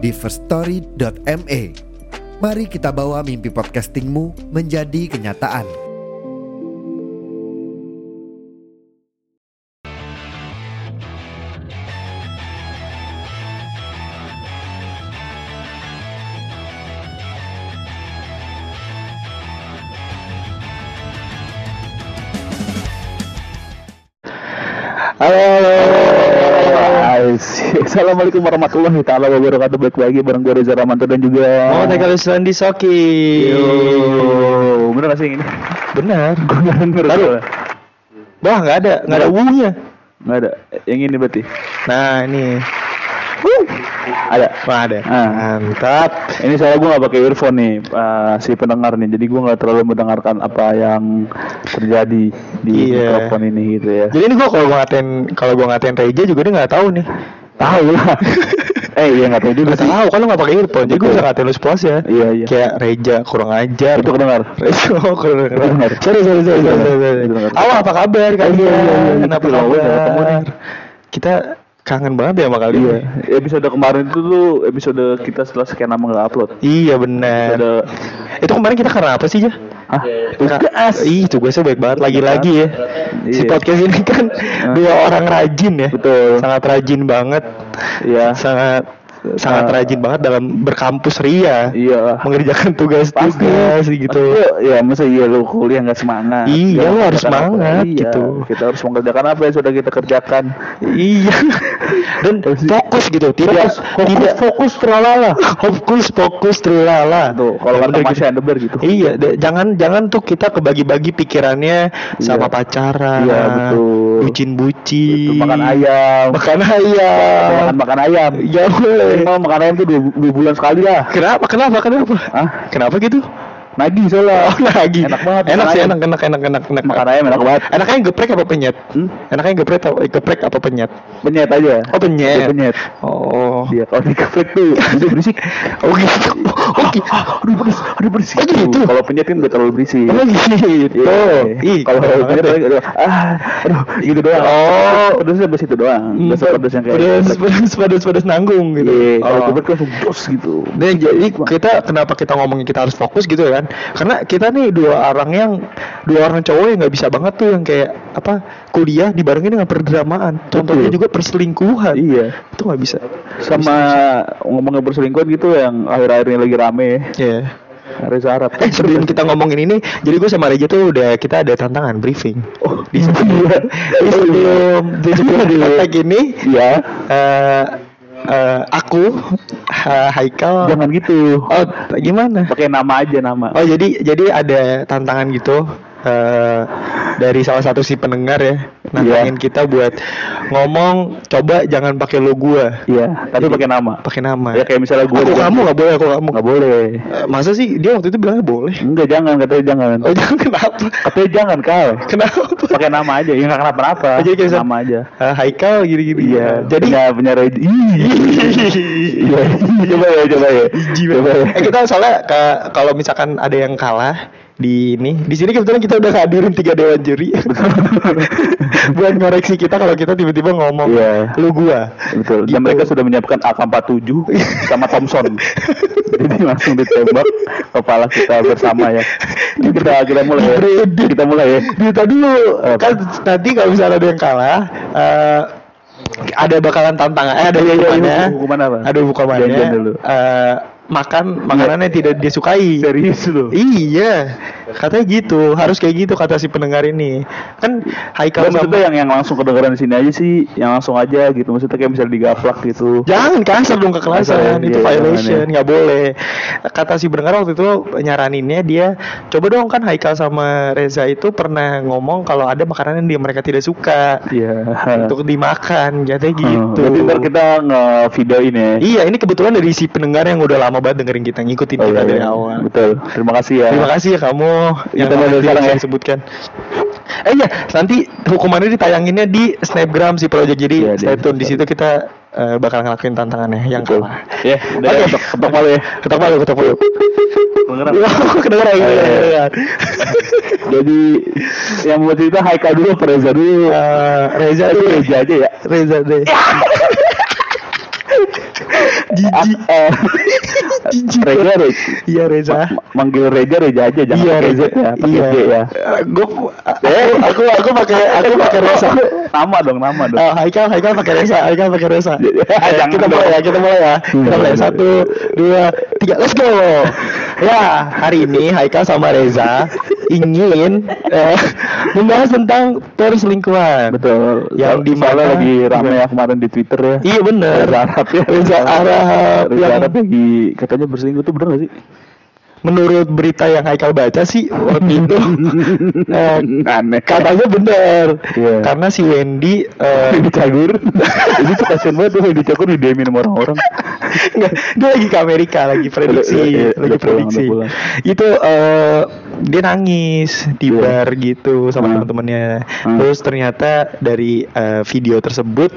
di firststory.me. Mari kita bawa mimpi podcastingmu menjadi kenyataan. Assalamualaikum warahmatullahi taala wabarakatuh. Balik lagi bareng gue Reza Ramanto dan juga Mohamed Islandi Soki. Yo, bener gak sih ini? Bener. Taruh. Bah, nggak ada wunya. Nggak ada. Yang ini berarti. Nah ini. Ada. Mantap. Ini saya gue nggak pakai earphone nih, si pendengar nih. Jadi gue nggak terlalu mendengarkan apa yang terjadi di mikrofon ini gitu ya. Jadi ini gue kalau gue ngatain Reja juga dia nggak tahu nih. Tahu lah. Dia nggak tahu juga. Tahu kan lo nggak pakai earphone. Jadi gue bisa ngatain lo sepuas ya. Iya. Kayak Reja kurang ajar. Itu kedengar. Reja kurang. Sorry. Awal apa kabar? Kenapa lo udah ketemu nih? Kita kangen banget ya sama kali ya. Episode kemarin itu tuh episode kita setelah sekian lama nggak upload. Iya benar. Itu kemarin kita karena apa sih ya? Ah, tugas. Ih, tugasnya baik banget lagi-lagi ya. Si podcast ini kan dua orang rajin ya. Betul. Sangat rajin banget. Iya. Sangat rajin banget dalam berkampus ria, mengerjakan tugas-tugas gitu. Ya masa lu kuliah nggak semangat? Iya, lu harus semangat gitu. Kita harus mengerjakan apa yang sudah kita kerjakan. Iya. Dan fokus gitu, tidak fokus terlala. Tuh, kalau kata Mas Andeber gitu. Iya, jangan tuh kita kebagi-bagi pikirannya sama pacaran. Iya, betul. Bucin-bucin. Makan ayam. Ya boleh. Emang makan ayam tuh 2 bulan sekali lah. Kenapa? Hah? Kenapa gitu? Nagih soalnya. Enak banget. Enak sih. Makan ayam enak banget. Enaknya geprek apa penyet? Enaknya geprek apa penyet? Penyet aja. Oh penyet. Oh. Iya, kalau digeprek tuh berisik. Oh gitu. Oke. Aduh berisik. Oh gitu. Kalau penyet kan udah terlalu berisik. Oh gitu. Ih, kalau penyet gitu doang. Oh, pedasnya besi itu doang. Pedas yang kayak pedas nanggung gitu. Kalau geprek tuh pedas gitu. Dan jadi kita kenapa kita ngomongin kita harus fokus gitu ya? Karena kita nih dua orang cowok yang nggak bisa banget tuh yang kayak apa kuliah dibarengin dengan perdramaan. Contohnya juga perselingkuhan. Iya. Itu nggak bisa. Sama ngomongin perselingkuhan gitu yang akhir-akhir ini lagi rame. Iya. Reza Arab. Sebelum kita ngomongin ini, jadi gue sama Reja tuh udah kita ada tantangan briefing. Oh, di sebelum ini. Iya. Aku Haikal. Jangan gitu. Oh, gimana? Pakai nama aja. Oh, jadi ada tantangan gitu dari salah satu si pendengar ya. Nantangin kita buat ngomong, coba jangan pakai lo gua. Iya, tapi pakai nama. Ya kayak misalnya gua. Aku kamu enggak boleh. Masa sih dia waktu itu bilangnya boleh? Enggak, katanya jangan. Oh, jangan kenapa? Katanya jangan, Kal. Kenapa? Pakai nama aja. Ya enggak kenapa-napa. Jadi nama aja. Haikal gini-gini. Iya. Jadi enggak punya ready. Coba ya. Kita soalnya kalau misalkan ada yang kalah di sini kebetulan kita udah hadirin 3 dewan juri buat ngoreksi kita kalau kita tiba-tiba ngomong lu gua betul gitu. Dan mereka sudah menyiapkan AK-47 sama Thompson jadi langsung ditembak kepala kita bersama ya. Kita mulai ya tadi dulu kan nanti kalau misalnya ada yang kalah ada bakalan tantangan ada hukumannya makan makanannya tidak dia sukai. Serius loh. Iya. Katanya gitu, harus kayak gitu kata si pendengar ini. Kan Haikal sama maksudnya yang langsung kedengeran di sini aja sih, yang langsung aja gitu. Maksudnya kayak misalnya digaplak gitu. Jangan kasar dong ke kelasan, itu violation, enggak boleh. Kata si pendengar waktu itu nyaraninnya dia, coba dong kan Haikal sama Reza itu pernah ngomong kalau ada makanan yang mereka tidak suka. Iya. Yeah. Untuk dimakan, katanya gitu. Nanti ntar kita nge-videoin ya. Iya, ini kebetulan dari si pendengar yang udah lama banget dengerin kita, ngikutin kita dari awal. Betul. Terima kasih ya. Terima kasih ya kamu yang tadi saya sebutkan. Iya, nanti hukumannya ditayanginnya di Snapgram si Project. Jadi ya, stay tune di situ kita bakal ngelakuin tantangannya yang kalah. Ya, udah ketok malu ya. Ketok malu. Kedengeran. Kedengeran ya. Jadi yang buat cerita Haikal dulu, Reza dulu. Reza aja ya. Reza deh. Jiji. Reza. Iya Reza. Manggil Reza aja jangan. Iya Reza. Iya ya. Aku pakai Reza. Nama dong. Oh, Haikal pakai Reza. Kita mulai ya. Kita mulai 1, 2, 3. Let's go. Ya, hari ini Haikal sama Reza ingin membahas tentang perselingkuhan. Betul. Yang di mana lagi ramai ya kemarin di Twitter ya. Iya benar. Reza Arab lagi katanya berselingkuh tuh, benar enggak sih? Menurut berita yang Haikal baca sih waktu itu aneh. Katanya benar. Yeah. Karena si Wendy dicagur. Itu tuh kasian banget Wendy dicagur di DM sama orang-orang. Nggak, dia lagi ke Amerika, lagi prediksi. Itu dia nangis di bar gitu sama teman-temannya. Terus ternyata dari video tersebut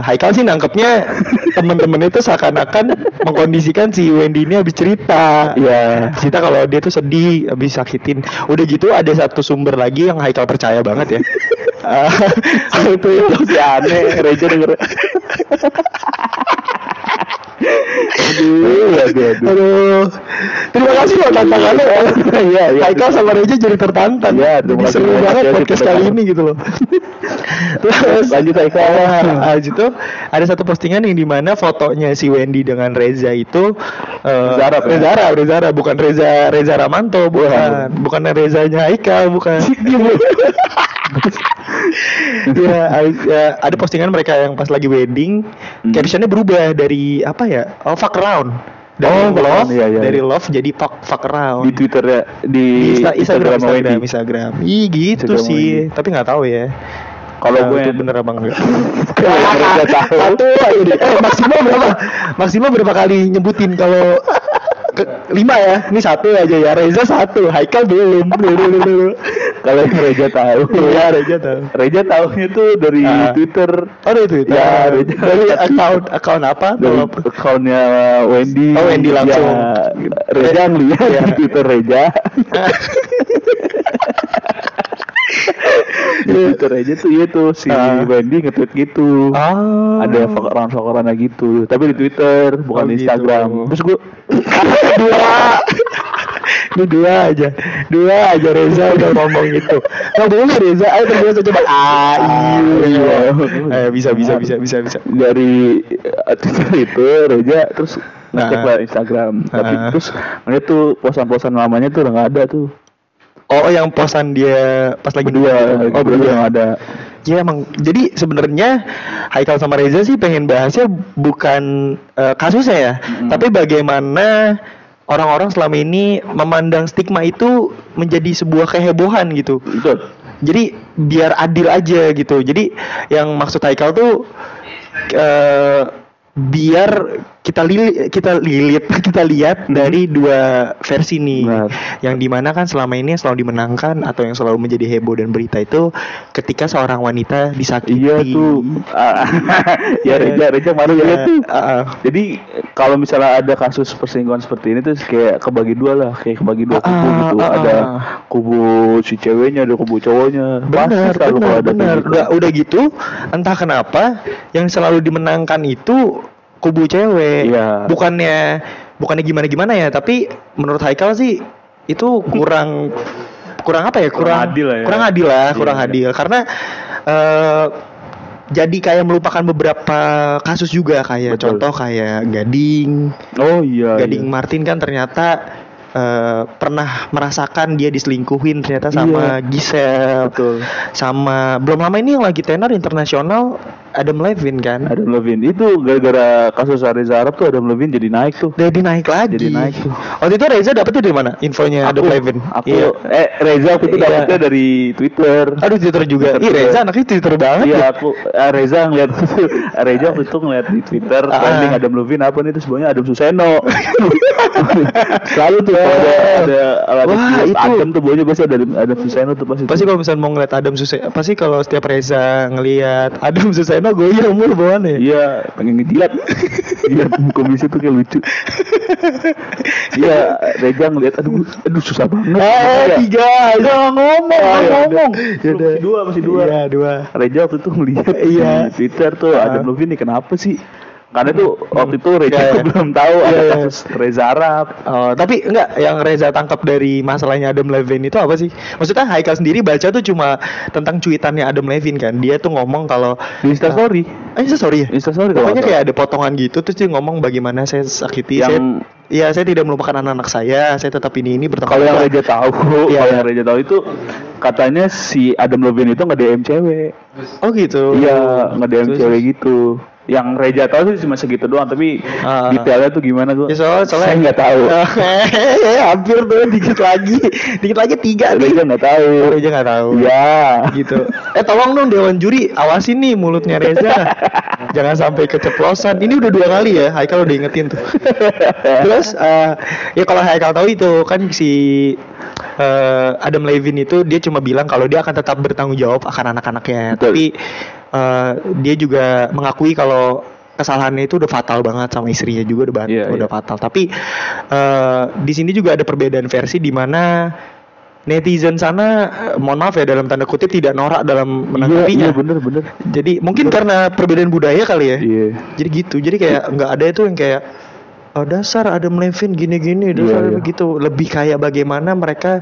Haikal sih nangkepnya temen-temennya itu seakan-akan mengkondisikan si Wendy ini habis cerita. Iya. Cerita kalau dia tuh sedih, habis sakitin. Udah gitu ada satu sumber lagi yang Haikal percaya banget ya. Itu si aneh, Reza denger. Aduh. Terima kasih loh tantangannya. Iya. Haikal sama Reza jadi tertantang. Iya, seru banget podcast kali ini gitu loh. Terus lanjut Haikal. Itu ada satu postingan yang dimana fotonya si Wendy dengan Reza itu Reza Arab, bukan Reza Ramanto, bukan Rezanya Haikal, bukan. ya, ada postingan mereka yang pas lagi wedding, captionnya berubah dari apa ya? Oh, fuck around. Dari love jadi fuck around. Di Twitter ya, di Instagram. Ih, gitu Instagram sih, ini. Tapi enggak tahu ya. Kalau gue itu bener abang enggak? Enggak tahu. Maksimal berapa kali nyebutin kalau 5 ya, ini 1 aja ya. Reza 1, Haikal belum. Kalau Reza tahu. Reza tahunya tuh dari Twitter. Oh dari Twitter. Ya, Reza. Dari account apa? Dari accountnya Wendy. Oh Wendy langsung. Ya, Reza ngeliat ya. Twitter Reza. Twitter aja tuh itu si Wendy nge-tweet gitu. Ada fokoran-fokorannya gitu. Tapi di Twitter, bukan di Instagram. Gitu. Terus gue dua aja Reza udah ngomong gitu. Kalau dulu Reza, ayo terus coba. Bisa. Dari Twitter itu Reza terus ngecek lah Instagram. Tapi terus ngeliat tuh posan-posan lamanya tuh udah nggak ada tuh. Oh yang posan dia pas lagi berdua yang ada. Ya emang. Jadi sebenarnya Haikal sama Reza sih pengen bahasnya bukan kasusnya ya, tapi bagaimana orang-orang selama ini memandang stigma itu menjadi sebuah kehebohan gitu. Betul. Jadi biar adil aja gitu. Jadi yang maksud Haikal tuh biar kita lihat dari dua versi nih. Benar. Yang dimana kan selama ini selalu dimenangkan atau yang selalu menjadi heboh dan berita itu ketika seorang wanita disakiti. Iya tuh. Ya Reza malu ya tuh. Jadi kalau misalnya ada kasus perselingkuhan seperti ini tuh kayak kebagi dua kubu gitu. Ada kubu si ceweknya, ada kubu cowoknya. Benar. Udah gitu entah kenapa yang selalu dimenangkan itu kubu cewek, yeah. bukannya gimana-gimana ya, tapi menurut Haikal sih itu kurang adil lah, karena jadi kayak melupakan beberapa kasus juga kayak betul. Contoh kayak Gading. Oh iya. Gading iya. Martin kan ternyata pernah merasakan dia diselingkuhin ternyata sama iya. Giselle. Betul. Sama belum lama ini yang lagi tenar internasional Adam Levine kan? Adam Levine itu gara-gara kasus Reza Arab tuh Adam Levine jadi naik tuh. Jadi naik lagi. Jadi naik tuh. Waktu itu Reza dapetnya dari mana? Infonya Adam Levine. Aku. Iya. Reza aku tuh iya. Dapetnya dari Twitter. Aduh Twitter juga. Iya Reza anaknya Twitter banget. Iya aku. Reza ngeliat. Reza waktu itu ngeliat di Twitter. Trending Adam Levine apa nih? Terus semuanya Adam Suseno. Selalu tuh ada. Wah itu. Adam tuh baunya pasti Adam Suseno tuh pasti. Pasti kalau misalnya mau ngeliat Adam Suseno. Pasti kalau setiap Reza ngeliat Adam Suseno. Enak goyang umur bawaan ya. Iya, pengen ngejilat. Jilat komisi tuh kayak lucu. Iya, Reza ngeliat aduh susah banget. Tiga, jangan ngomong. Masih dua. Iya, dua. Reza waktu itu ngeliat iya. Twitter tuh Adam Levine nih kenapa sih? Karena itu waktu itu Reza tuh belum tahu ada kasus Reza Arab. Oh, tapi enggak yang Reza tangkap dari masalahnya Adam Levine itu apa sih? Maksudnya Haikal sendiri baca tuh cuma tentang cuitannya Adam Levine kan. Dia tuh ngomong kalau di Instastory. Instastory ya? Instastory kalau pokoknya kayak ada potongan gitu terus dia ngomong bagaimana saya sakiti yang ya saya tidak melupakan anak-anak saya tetap ini bertanggung jawab. Kalau yang Reza tahu, ya. Kalau yang Reza tahu itu katanya si Adam Levine itu nge-DM cewek. Oh gitu. Iya, nge-DM cewek gitu. Yang Reza tahu sih cuma segitu doang tapi detailnya tuh gimana tuh? Ya, soalnya saya nggak tahu. Hampir tuh dikit lagi tiga. Reza nggak tahu. Ya, gitu. Tolong dong dewan juri awasin nih mulutnya Reza, jangan sampai keceplosan. Ini udah 2 kali ya, Haikal udah ingetin tuh. Terus ya kalau Haikal tahu itu kan si Adam Levine itu dia cuma bilang kalau dia akan tetap bertanggung jawab akan anak-anaknya. Betul. Tapi dia juga mengakui kalau kesalahannya itu udah fatal banget sama istrinya juga udah fatal. Tapi di sini juga ada perbedaan versi di mana netizen sana mohon maaf ya dalam tanda kutip tidak norak dalam menanggapinya. Iya bener. Jadi mungkin karena perbedaan budaya kali ya. Iya. Jadi gitu. Jadi kayak nggak ada itu yang kayak dasar Adam Levine gini-gini dasar begitu. Lebih kayak bagaimana mereka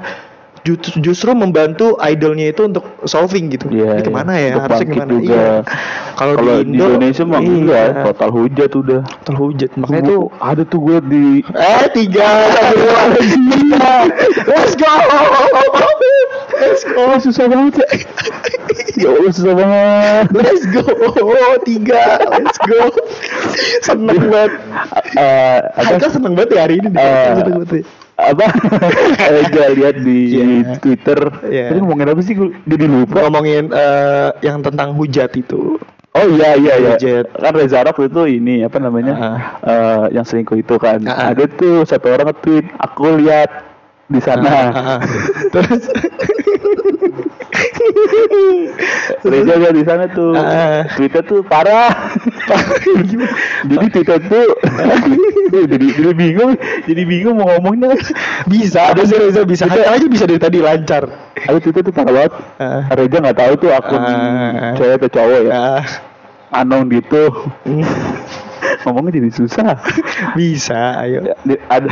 justru membantu idolnya itu untuk solving gitu. Ini kemana ya? Harusnya gimana? Iya. Kalau di Indonesia mah enggak total hujat. Makanya tuh ada tuh gue di 3 Let's go. Susah banget. Ya Allah susah banget. Let's go. 3. Let's go. Seneng banget. Aku seneng banget ya hari ini. Seneng banget. Apa? Aja lihat di Twitter. Tadi ngomongin apa sih? Jadi lupa. Ngomongin yang tentang hujat itu. Oh iya. Hujat. Kan Reza Arab itu ini apa namanya? Yang selingkuh itu kan. Ada tuh satu orang nge-tweet, aku lihat di sana. Terus Reza juga di sana tuh. Twitter tuh parah. Jadi Twitter tuh jadi bingung mau ngomongnya. Bisa ada sih Reza bisa. Haikal aja bisa dari tadi lancar. Aduh Twitter tuh parah banget. Reza nggak tahu tuh akun cewek atau cowok ya. Anong gitu. Ngomongnya jadi susah. Bisa, ayo. Ada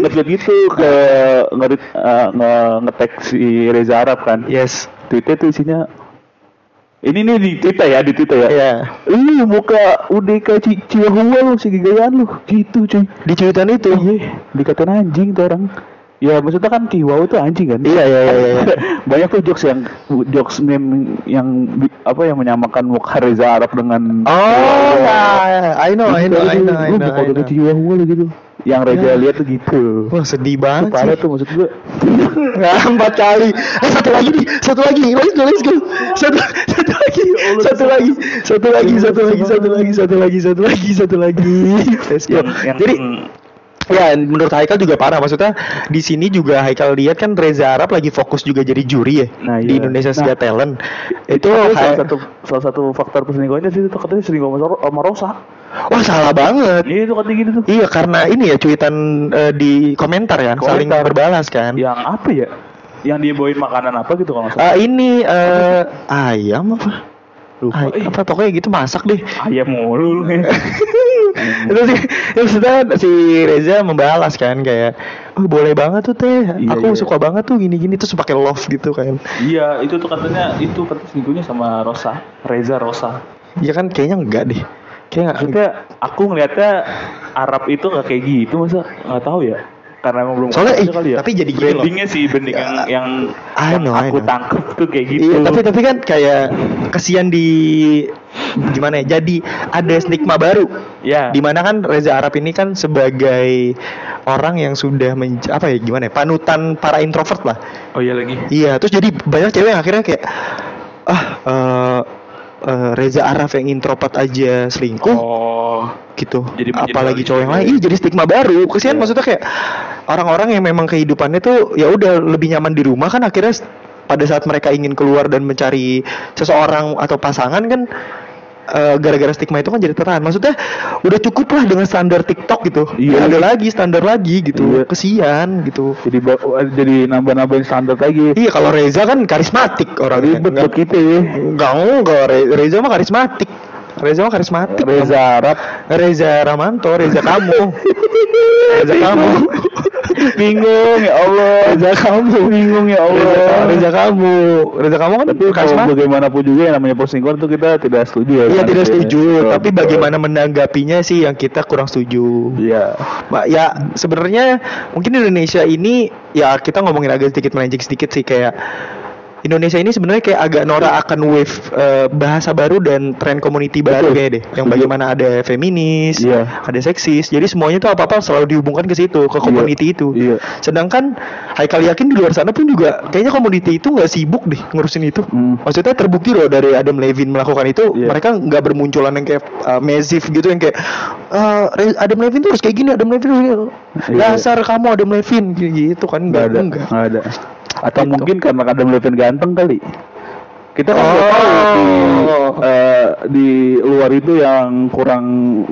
nge-tweet gitu ke nge-tag si Reza Arab kan. Yes. Tweetnya tuh isinya ini nih di Twitter ya. Iya. Ih, muka UDK Cihuahua lu, si gigaian lu. Gitu, cuy. Di cuitan itu. Iya. Dikatain anjing tuh orang. Ya maksudnya kan Kiwau itu anjing kan? Iya. Banyak tuh jokes meme yang menyamakan muka Reza Arab dengan I know. Muka dari Kiwau lah gitu. Yang Reza lihat tuh gitu. Wah sedih banget. Parah tuh maksud gue. 4 kali. Satu lagi. Let's go. Satu lagi. Let's go. Jadi. Ya, menurut Haikal juga parah. Maksudnya di sini juga Haikal lihat kan Reza Arab lagi fokus juga jadi juri ya di Indonesia Got Talent. Itu salah satu faktor perselingkuhannya sih itu katanya sering sama Rosa. Wah salah banget. Iya itu katanya gitu tuh. Iya karena ini ya cuitan di komentar ya saling berbalas kan. Yang apa ya? Yang dia bawain makanan apa gitu kalau nggak salah. Ini ayam apa? Apa pokoknya gitu masak deh. Ayam mulu. Terus si Reza membalas kan kayak boleh banget tuh teh aku suka banget tuh gini-gini terus pakai love gitu kan. Iya itu tuh katanya selingkuhnya sama Rosa Reza Iya kan, kayaknya enggak deh. Kita, aku ngeliatnya Arab itu nggak kayak gitu, masa nggak tahu ya, karena emang belum soalnya kali ya. Tapi jadi gini loh. Brandingnya sih, branding yang aku tangkap tuh kayak gitu. Iya, tapi kan kayak kasihan di gimana ya? Jadi ada stigma baru. Ya. Dimana kan Reza Arab ini kan sebagai orang yang sudah panutan para introvert lah. Oh iya lagi. Iya, terus jadi banyak cewek yang akhirnya kayak Reza Arab yang introvert aja selingkuh gitu, apalagi cowok yang lain. Iya, jadi stigma baru. Kesian, maksudnya kayak orang-orang yang memang kehidupannya tuh ya udah lebih nyaman di rumah kan, akhirnya pada saat mereka ingin keluar dan mencari seseorang atau pasangan kan gara-gara stigma itu kan jadi tertahan. Maksudnya udah cukup lah dengan standar TikTok gitu. Iya. Ada lagi standar lagi gitu. Iya. Kesian gitu. Jadi nambah-nambahin standar lagi. Iya, kalau Reza kan karismatik orang. Ribet begitu ya. Enggak, Reza mah karismatik. Reza Ramanto, Reza kamu. Reza kamu kan karismatik. Bagaimanapun juga yang namanya persinggungan tuh kita tidak setuju ya. Iya, tidak setuju, tapi bagaimana menanggapinya sih yang kita kurang setuju. Iya. Ya sebenarnya mungkin Indonesia ini ya, kita ngomongin agak sedikit melenceng sedikit sih, kayak Indonesia ini sebenarnya kayak agak norak akan wave bahasa baru dan tren community baru kayak deh, yang bagaimana ada feminis, ada seksis, jadi semuanya itu apa-apa selalu dihubungkan ke situ, ke community itu. Yeah. Sedangkan Haikal yakin di luar sana pun juga kayaknya community itu nggak sibuk deh ngurusin itu. Maksudnya terbukti loh dari Adam Levine melakukan itu, mereka nggak bermunculan yang kayak mesif gitu, yang kayak Adam Levine tuh harus kayak gini, Adam Levine harus kayak gini. Dasar kamu Adam Levine gitu kan, nggak ada. Atau gitu. Mungkin karena Adam Levine ganteng kali. Kita kan tahu di luar itu yang kurang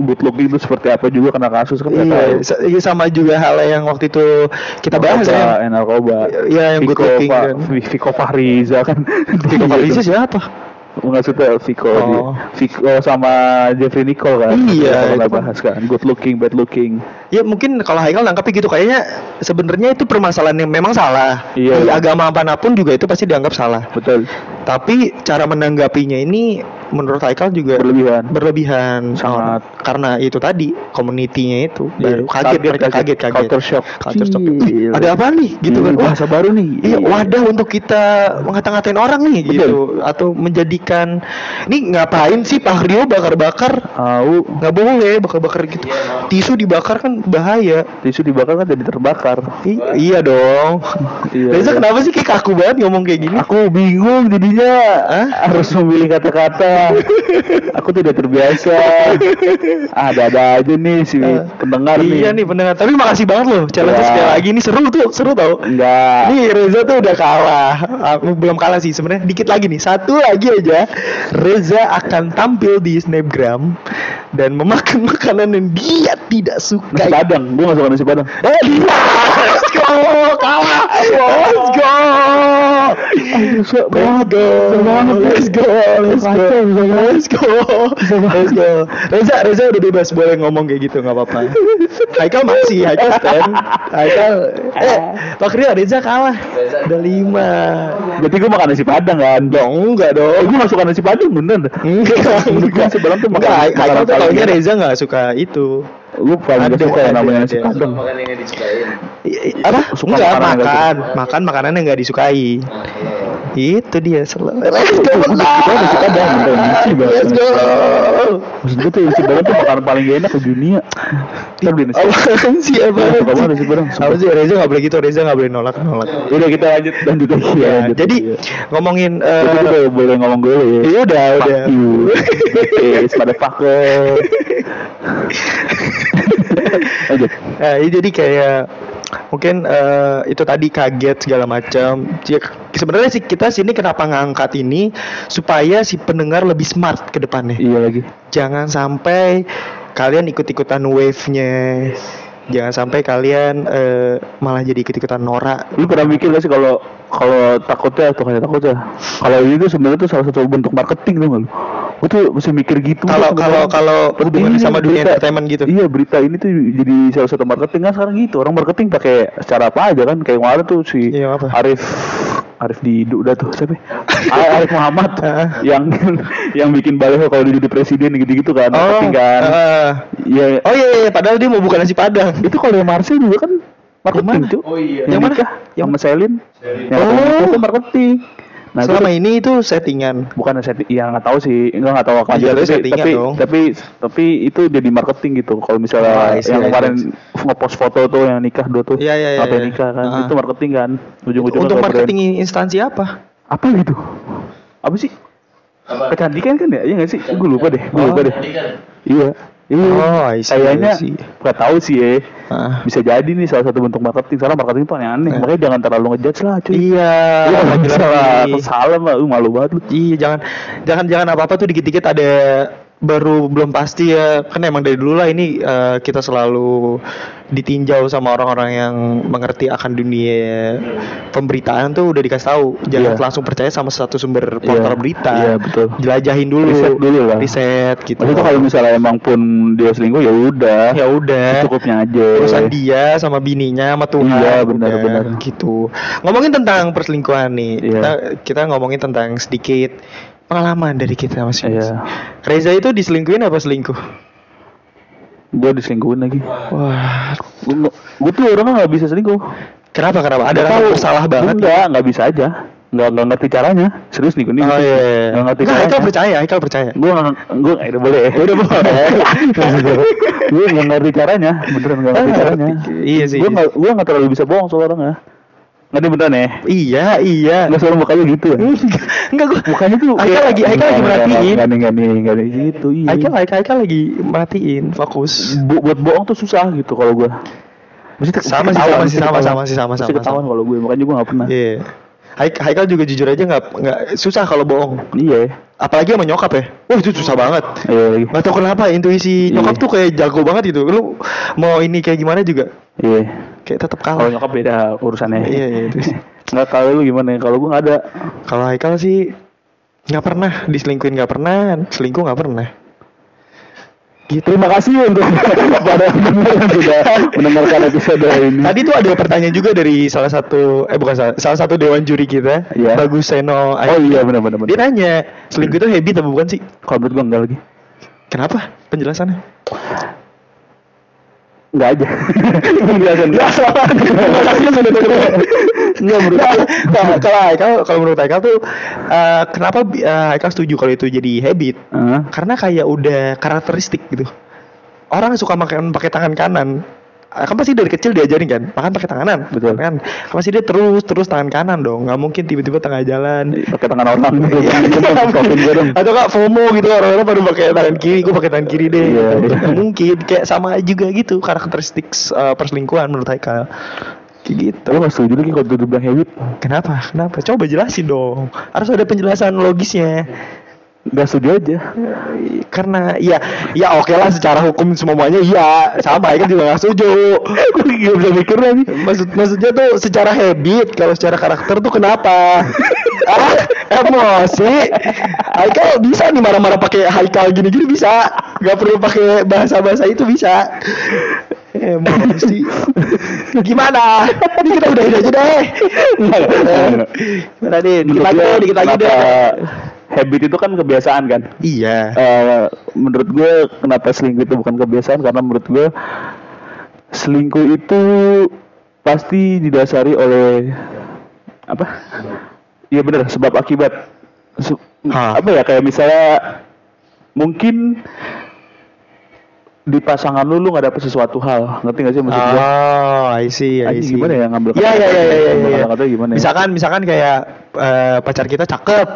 good looking itu seperti apa juga kena kasus kan. Iya, sama juga hal yang waktu itu kita bahas ya. Narkoba. Iya, yang good looking kan. Vico Fahriza kan. Vico Fahriza siapa? Maksudnya Vico sama Jeffrey Nicole kan. Iya, kita bahas kan. Good looking, bad looking. Ya mungkin kalau Haikal nangkapnya gitu, kayaknya sebenarnya itu permasalahan yang memang salah. Iya. Di agama manapun juga itu pasti dianggap salah. Betul. Tapi cara menanggapinya ini menurut Haikal juga berlebihan. Sangat. Karena itu tadi komunitinya itu baru kaget. Culture shock. Ada apa nih gitu kan? Bahasa baru nih. Iya, wadah untuk kita ngata-ngatain orang nih gitu, atau menjadikan ini ngapain sih Fahrio bakar-bakar? Nggak boleh bakar-bakar gitu. Yeah. Tisu dibakar kan bahaya. Tisu dibakar kan jadi terbakar. Iya dong. Reza kenapa sih kayak kaku banget ngomong kayak gini? Aku bingung jadinya. Harus memilih kata-kata. Aku tidak terbiasa. Ada-ada aja nih si pendengar nih. Iya nih pendengar. Tapi makasih banget loh. Challenge sekali lagi ini seru tau. Enggak. Nih Reza tuh udah kalah. Aku belum kalah sih sebenarnya. Dikit lagi nih. Satu lagi aja. Reza akan tampil di Snapgram dan memakan makanan yang dia tidak suka. Padang, gue gak suka nasi Padang. Let's go, kalah. Let's go. Let's go. Reza udah bebas, boleh ngomong kayak gitu, gak apa-apa. Haikal stand. Akhirnya Reza kalah. Udah 5. Berarti gue makan nasi Padang kan? Enggak dong. Gue gak suka nasi Padang bener. Enggak. Sebenernya tuh makan. Haikal tuh taunya Reza gak suka itu. Lu paling gak suka yang namanya nasi Padang. Makan yang gak disukain. Apa? Enggak, makan makanan yang gak disukai. Itu dia selalu. Let's go. Maksud gue tuh nasi Padang tuh makanan paling gak enak ke dunia. Kita beli nasi Padang sih. Apa sih Reza gak boleh gitu. Reza gak boleh nolak. Udah kita lanjut lagi ya. Jadi ngomongin boleh ngomong dulu ya. Iya udah. Pada pakai. Jadi kayak mungkin itu tadi kaget segala macam. Sebenarnya sih kita sini kenapa ngangkat ini supaya si pendengar lebih smart ke depannya. Iya lagi. Jangan sampai kalian ikut-ikutan wave-nya. Jangan sampai kalian malah jadi ikut-ikutan norak. Lu pernah mikir gak sih kalau takutnya atau kayak takutnya? Kalau ini tuh sebenarnya tuh salah satu bentuk marketing tuh. Gue tuh mesti mikir gitu. Kalau hubungannya sama dunia entertainment gitu. Iya, berita ini tuh jadi salah satu marketing kan sekarang gitu. Orang marketing pakai secara apa aja kan, kayak kemarin tuh si iya, Arif di udah tuh siapa? Arif Muhammad yang bikin baleho kalau dia jadi presiden gitu-gitu kan. Oh, kan. Ya. Oh iya, padahal dia mau buka nasi Padang. Itu kalau yang Marcel juga kan marketing tuh. Oh iya. Yang mana? Yang Meselin. Oh, itu marketing. Nah, selama ini itu settingan, bukan setting. Ya nggak tahu sih, nggak tahu apa aja. Tapi itu jadi marketing gitu. Kalau misalnya yang kemarin ngepost foto tuh yang nikah dua tuh, apa nikah kan, itu marketing kan. Ujung-ujungnya untuk marketing instansi apa? Apa gitu? Apa sih? Kecantikan kan ya? Iya nggak sih? Gue lupa deh. Iya. Oh, kayaknya nggak tahu sih ya. Bisa jadi nih salah satu bentuk marketing. Soalnya marketing tuh aneh-aneh. Makanya jangan terlalu ngejudge lah, cuy. Iya. Salah mah, malu banget lu. Iya, jangan apa-apa tuh dikit-dikit ada baru belum pasti ya. Kan emang dari dulu lah ini kita selalu ditinjau sama orang-orang yang mengerti akan dunia pemberitaan tuh udah dikasih tahu. Jangan langsung percaya sama satu sumber portal berita. Iya, betul. Jelajahin dulu. Riset gitu. Itu kalau misalnya emang pun dia selingkuh ya udah. Cukupnya aja. Urusan dia sama bininya sama Tuhan. Iya, benar-benar gitu. Ngomongin tentang perselingkuhan nih. Iya. Kita ngomongin tentang sedikit pengalaman dari kita masing-masing. Yeah. Reza itu diselingkuhin apa selingkuh? Gue diselingkuhin lagi. Wah, gue tuh orangnya nggak bisa selingkuh. Kenapa? Ada rasa bersalah banget. Nggak bisa aja. Nggak ngerti caranya. Serius nih, gue nih. Oh iya. Nggak ngerti caranya. Haikal percaya. Gue udah boleh. Gue nggak ngerti caranya. Beneran nggak ngerti caranya. Iya sih. Gue nggak terlalu bisa bohong soal orangnya. Nggak ada beneran ya? Iya. Nggak selalu mukanya gitu ya? Enggak, gue mukanya tuh Aikal lagi merhatiin. Nggak ada gitu. Iya. Aikal lagi merhatiin, fokus. Buat bohong tuh susah gitu kalau gue. Mesti sama. Mesti ketahuan kalau gue, makanya gue nggak pernah. Iya. Haikal juga jujur aja nggak susah kalau bohong. Iya. Apalagi sama nyokap ya. Wah, itu susah banget. Iya. Nggak tahu kenapa intuisi nyokap tuh kayak jago banget gitu. Lu mau ini kayak gimana juga. Iya. Kayak tetap kalah. Kalau nyokap beda urusannya. Iya itu. Nggak tahu lu gimana. Kalau gue nggak ada. Kalau Haikal sih nggak pernah diselingkuhin, nggak pernah selingkuh, nggak pernah. Gitu. Terima kasih untuk kepada pendengar yang sudah mendengarkan episode ini. Tadi tuh ada pertanyaan juga dari salah satu dewan juri kita, Bagus Seno. Oh iya, benar. Dia nanya, selingkuh itu habit atau bukan sih? Kalau menurut gue enggak lagi. Kenapa? Penjelasannya? Enggak aja. Kalau menurut Aikal tuh kenapa Aikal setuju kalau itu jadi habit? Karena kayak udah karakteristik gitu. Orang suka makan pakai tangan kanan. Kan pasti dari kecil diajarin kan, makan pakai tanganan, betul kan? Pasti dia terus tangan kanan dong, nggak mungkin tiba-tiba tengah jalan pakai tangan orang. Atau kak FOMO gitu, orang-orang baru pakai tangan kiri, gue pakai tangan kiri deh. Nggak mungkin, kayak sama juga gitu karakteristik perselingkuhan menurut Haikal. Kayak gitu. Lo nggak setuju lagi kalau duduk bilang habit? Kenapa? Coba jelasin dong. Harus ada penjelasan logisnya. Nggak setuju aja. Karena ya oke lah, secara hukum semuanya iya sama. Haikal juga nggak setuju. Gue nggak bisa mikir lagi. Maksudnya tuh secara habit, kalau secara karakter tuh kenapa? Emosi. Haikal bisa nih marah-marah pakai Haikal gini-gini bisa. Nggak perlu pakai bahasa-bahasa itu bisa. Emosi. Gimana? Ini kita udahin aja deh. Gimana nih? Dikit lagi deh. Habit itu kan kebiasaan kan? Iya. Menurut gue kenapa selingkuh itu bukan kebiasaan, karena menurut gue selingkuh itu pasti didasari oleh apa? Iya benar, sebab akibat. Apa ya, kayak misalnya mungkin di pasangan lu nggak dapet sesuatu hal, ngerti nggak sih maksud gue? Oh, I see. Gimana ya ngambil? Iya. Gimana? Misalkan kayak pacar kita cakep,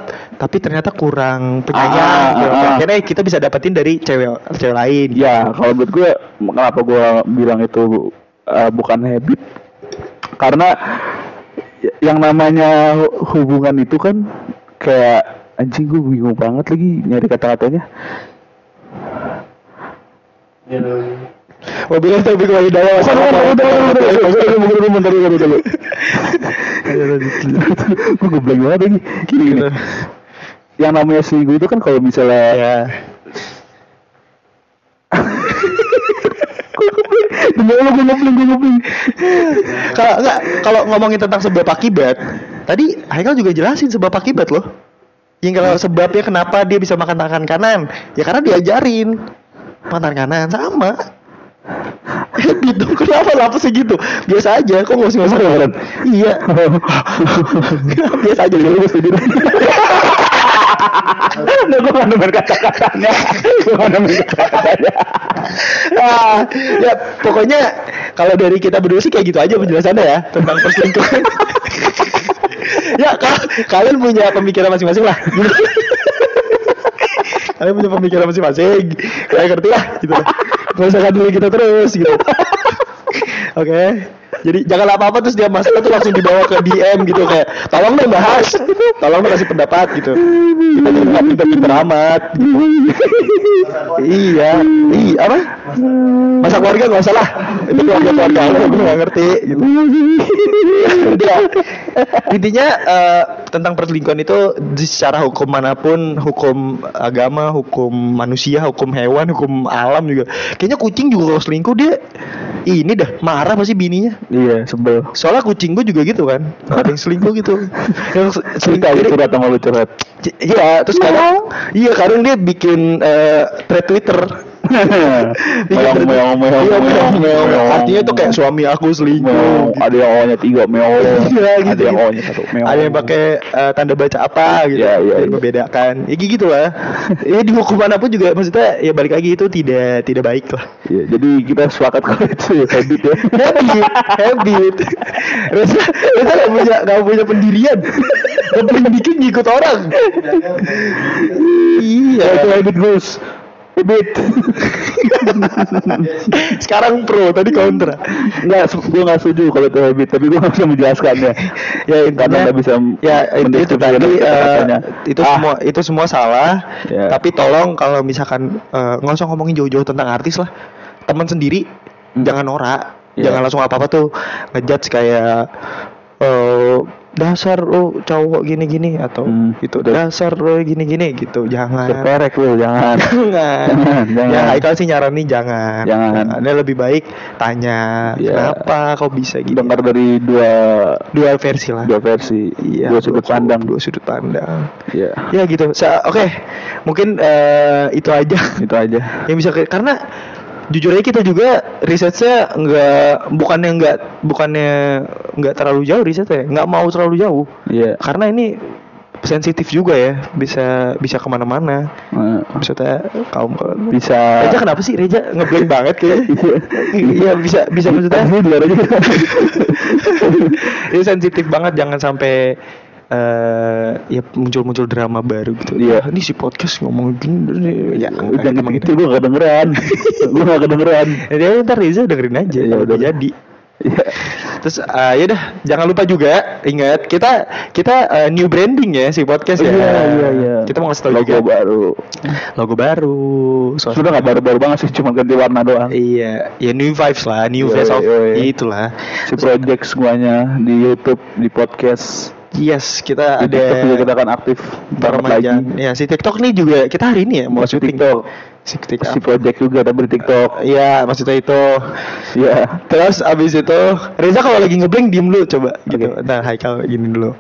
tapi ternyata kurang penyayang. Akhirnya kita bisa dapetin dari cewek lain. Ya, kalau menurut gue, kenapa gue bilang itu bukan habit? Karena yang namanya hubungan itu kan kayak anjing, gue bingung banget lagi nyari kata-katanya. Mobilnya tapi kembali dalam. Bentar. Gue goblok banget lagi. yang namanya selingkuh itu kan kalau misalnya ya. Gue ngepling. Kalau ngomongin tentang sebab akibat, tadi Haikal juga jelasin sebab akibat loh. Yang kalau sebabnya kenapa dia bisa makan tangan kanan, ya karena diajarin makan kanan sama. Gitu, kenapa lapasnya gitu? Biasa aja, kok ngos-ngosan beneran? Iya. Biasa aja dulu sendiri. Gue gak nemen kata-katanya. Ya pokoknya kalau dari kita berdua sih kayak gitu aja penjelasannya ya tentang perselingkuhan. Ya kalian punya pemikiran masing-masing lah. Kalian punya pemikiran masing-masing. Kalian ngerti lah gitu. Gak usah kadulin kita terus gitu. Oke. Jadi jangan apa-apa terus dia masalah tuh langsung dibawa ke DM gitu kayak tolong dong bahas, tolong dong kasih pendapat gitu. Kita juga pinter amat. Gitu. Iya, apa? Masa keluarga nggak usah lah. Itu keluarga aku nggak ngerti. Gitu. Intinya tentang perselingkuhan itu secara hukum manapun, hukum agama, hukum manusia, hukum hewan, hukum alam juga. Kayaknya kucing juga kalau selingkuh dia ini dah marah pasti bininya. Iya, sebel. Soalnya kucing gue juga gitu kan. Ada yang selingkuh gitu. Cerita gitu datang sama curhat. Iya, terus kadang iya, kadang dia bikin thread Twitter. Meong. Artinya tuh kayak suami aku selingkuh. Ada yang O-nya 3 meong. Ada yang O-nya 1 meong. Ada yang pakai tanda baca apa gitu. Biar membedakan. Ya gitu lah. Ya di hukum manapun juga maksudnya ya balik lagi itu tidak baik lah. Jadi kita sepakat kalau itu habit ya. Habit. Rasa enggak punya pendirian. Tapi bikin ngikut orang. Iya, itu habit gus. Bebet. Sekarang pro, tadi kontra. Enggak, gue enggak setuju kalau itu habit, tapi gue enggak bisa menjelaskannya. Ya karena enggak bisa. Ya itu tadi itu semua salah. Yeah. Tapi tolong kalau misalkan enggak usah ngomongin jauh-jauh tentang artis lah. Teman sendiri jangan norak. Yeah. Jangan langsung apa-apa tuh ngejudge kayak dasar lo cowok gini-gini atau gitu dasar lo gini-gini gitu jangan terperek lo jangan. Ya Haikal sih nyaranin jangan. Ada lebih baik tanya kenapa kau bisa gitu dengar dari dua versi iya, dua sudut pandang ya gitu. Oke. Mungkin itu aja yang bisa karena jujur aja kita juga risetnya bukannya nggak terlalu jauh risetnya, nggak mau terlalu jauh. Iya. Yeah. Karena ini sensitif juga ya, bisa kemana-mana. Maksudnya bisa. Reja kenapa sih Reja ngeblank banget kayaknya? Iya bisa maksudnya. Ini luar aja. Ini sensitif banget, jangan sampai ya muncul drama baru gitu. Iya. Ini si podcast ngomong gini. Ya, udah ngomong gitu gue gak dengeran. Ya ntar Reza dengerin aja. Ya udah jadi. Yeah. Terus ya dah, jangan lupa juga ingat kita new branding ya si podcast ya. Iya. Kita mau ngasih tau logo juga. Logo baru. Soalnya sudah nggak baru-baru banget sih, cuma ganti warna doang. Iya, ya new vibes lah, new face of itulah. Si project semuanya di YouTube, di podcast. Yes, kita di TikTok juga kita akan aktif bareng-bareng. Ya, si TikTok nih juga kita hari ini ya mau syuting TikTok. Si project juga ada di TikTok. Iya, maksudnya itu. Iya. Terus abis itu Reza kalau lagi ngeblank diem dulu coba gitu. Okay. Nah, Haikal gini dulu.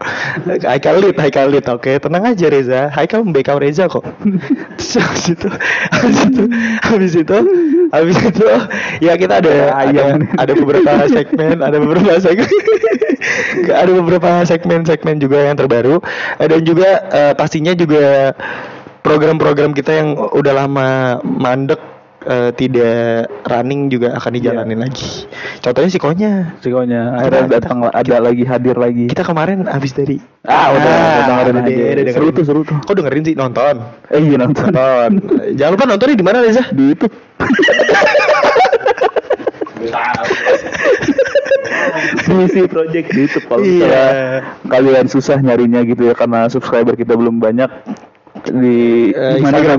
Haikal lead. Oke, tenang aja Reza. Haikal membackup Reza kok. Terus abis itu ya kita ada beberapa segmen. Ada beberapa segmen juga yang terbaru dan juga pastinya juga program-program kita yang udah lama mandek tidak running juga akan dijalanin lagi. Contohnya Sikonya akhirnya datang ada lagi hadir lagi. Kita kemarin habis dari udah dengerin aja. Seru tuh. Kok dengerin sih nonton? Iya nonton. Jangan lupa nontonnya di mana Reza? Di YouTube. Di project di YouTube kalau kalian susah nyarinya gitu ya karena subscriber kita belum banyak. di Instagram,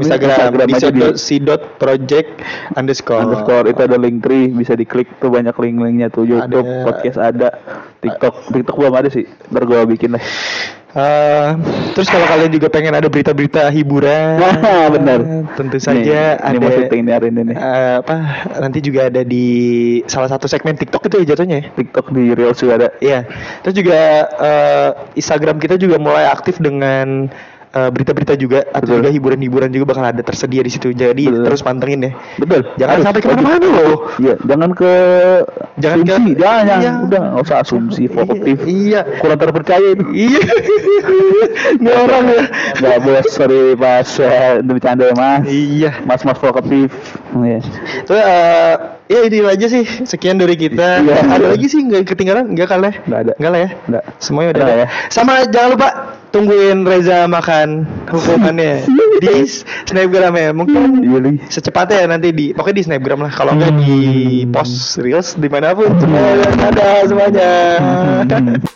sidot_project_. Itu ada link tree, bisa diklik tuh, banyak link-linknya tuh. YouTube ada, podcast ada, TikTok belum ada sih, ntar gue bikin lah. Terus kalau kalian juga pengen ada berita-berita hiburan, wah benar, tentu saja nih, ada ini. Nanti juga ada di salah satu segmen TikTok itu ya jatuhnya ya. TikTok di Reels juga ada. Iya. Terus juga Instagram kita juga mulai aktif dengan berita-berita juga, atau juga hiburan-hiburan juga bakal ada tersedia di situ. Jadi terus pantengin ya. Betul. Jangan sampai kemana-mana loh. Iya. Jangan udah nggak usah asumsi, fokus. Iya. Kurang terpercaya itu. Iya. Ini orang ya. Nggak boleh, sorry pas demi canda ya mas. Iya. Mas fokus. Iya. Terus ya ini aja sih, sekian dari kita. Iya, ada lagi sih, nggak ketinggalan, nggak kalah. Nggak ada. Nggak. Semuanya udah ada. Sama jangan lupa tungguin Reza makan hukumannya di Snapgram ya, mungkin secepatnya ya nanti di, pokoknya di Snapgram lah, kalau enggak di post Reels dimanapun. Dadah semuanya.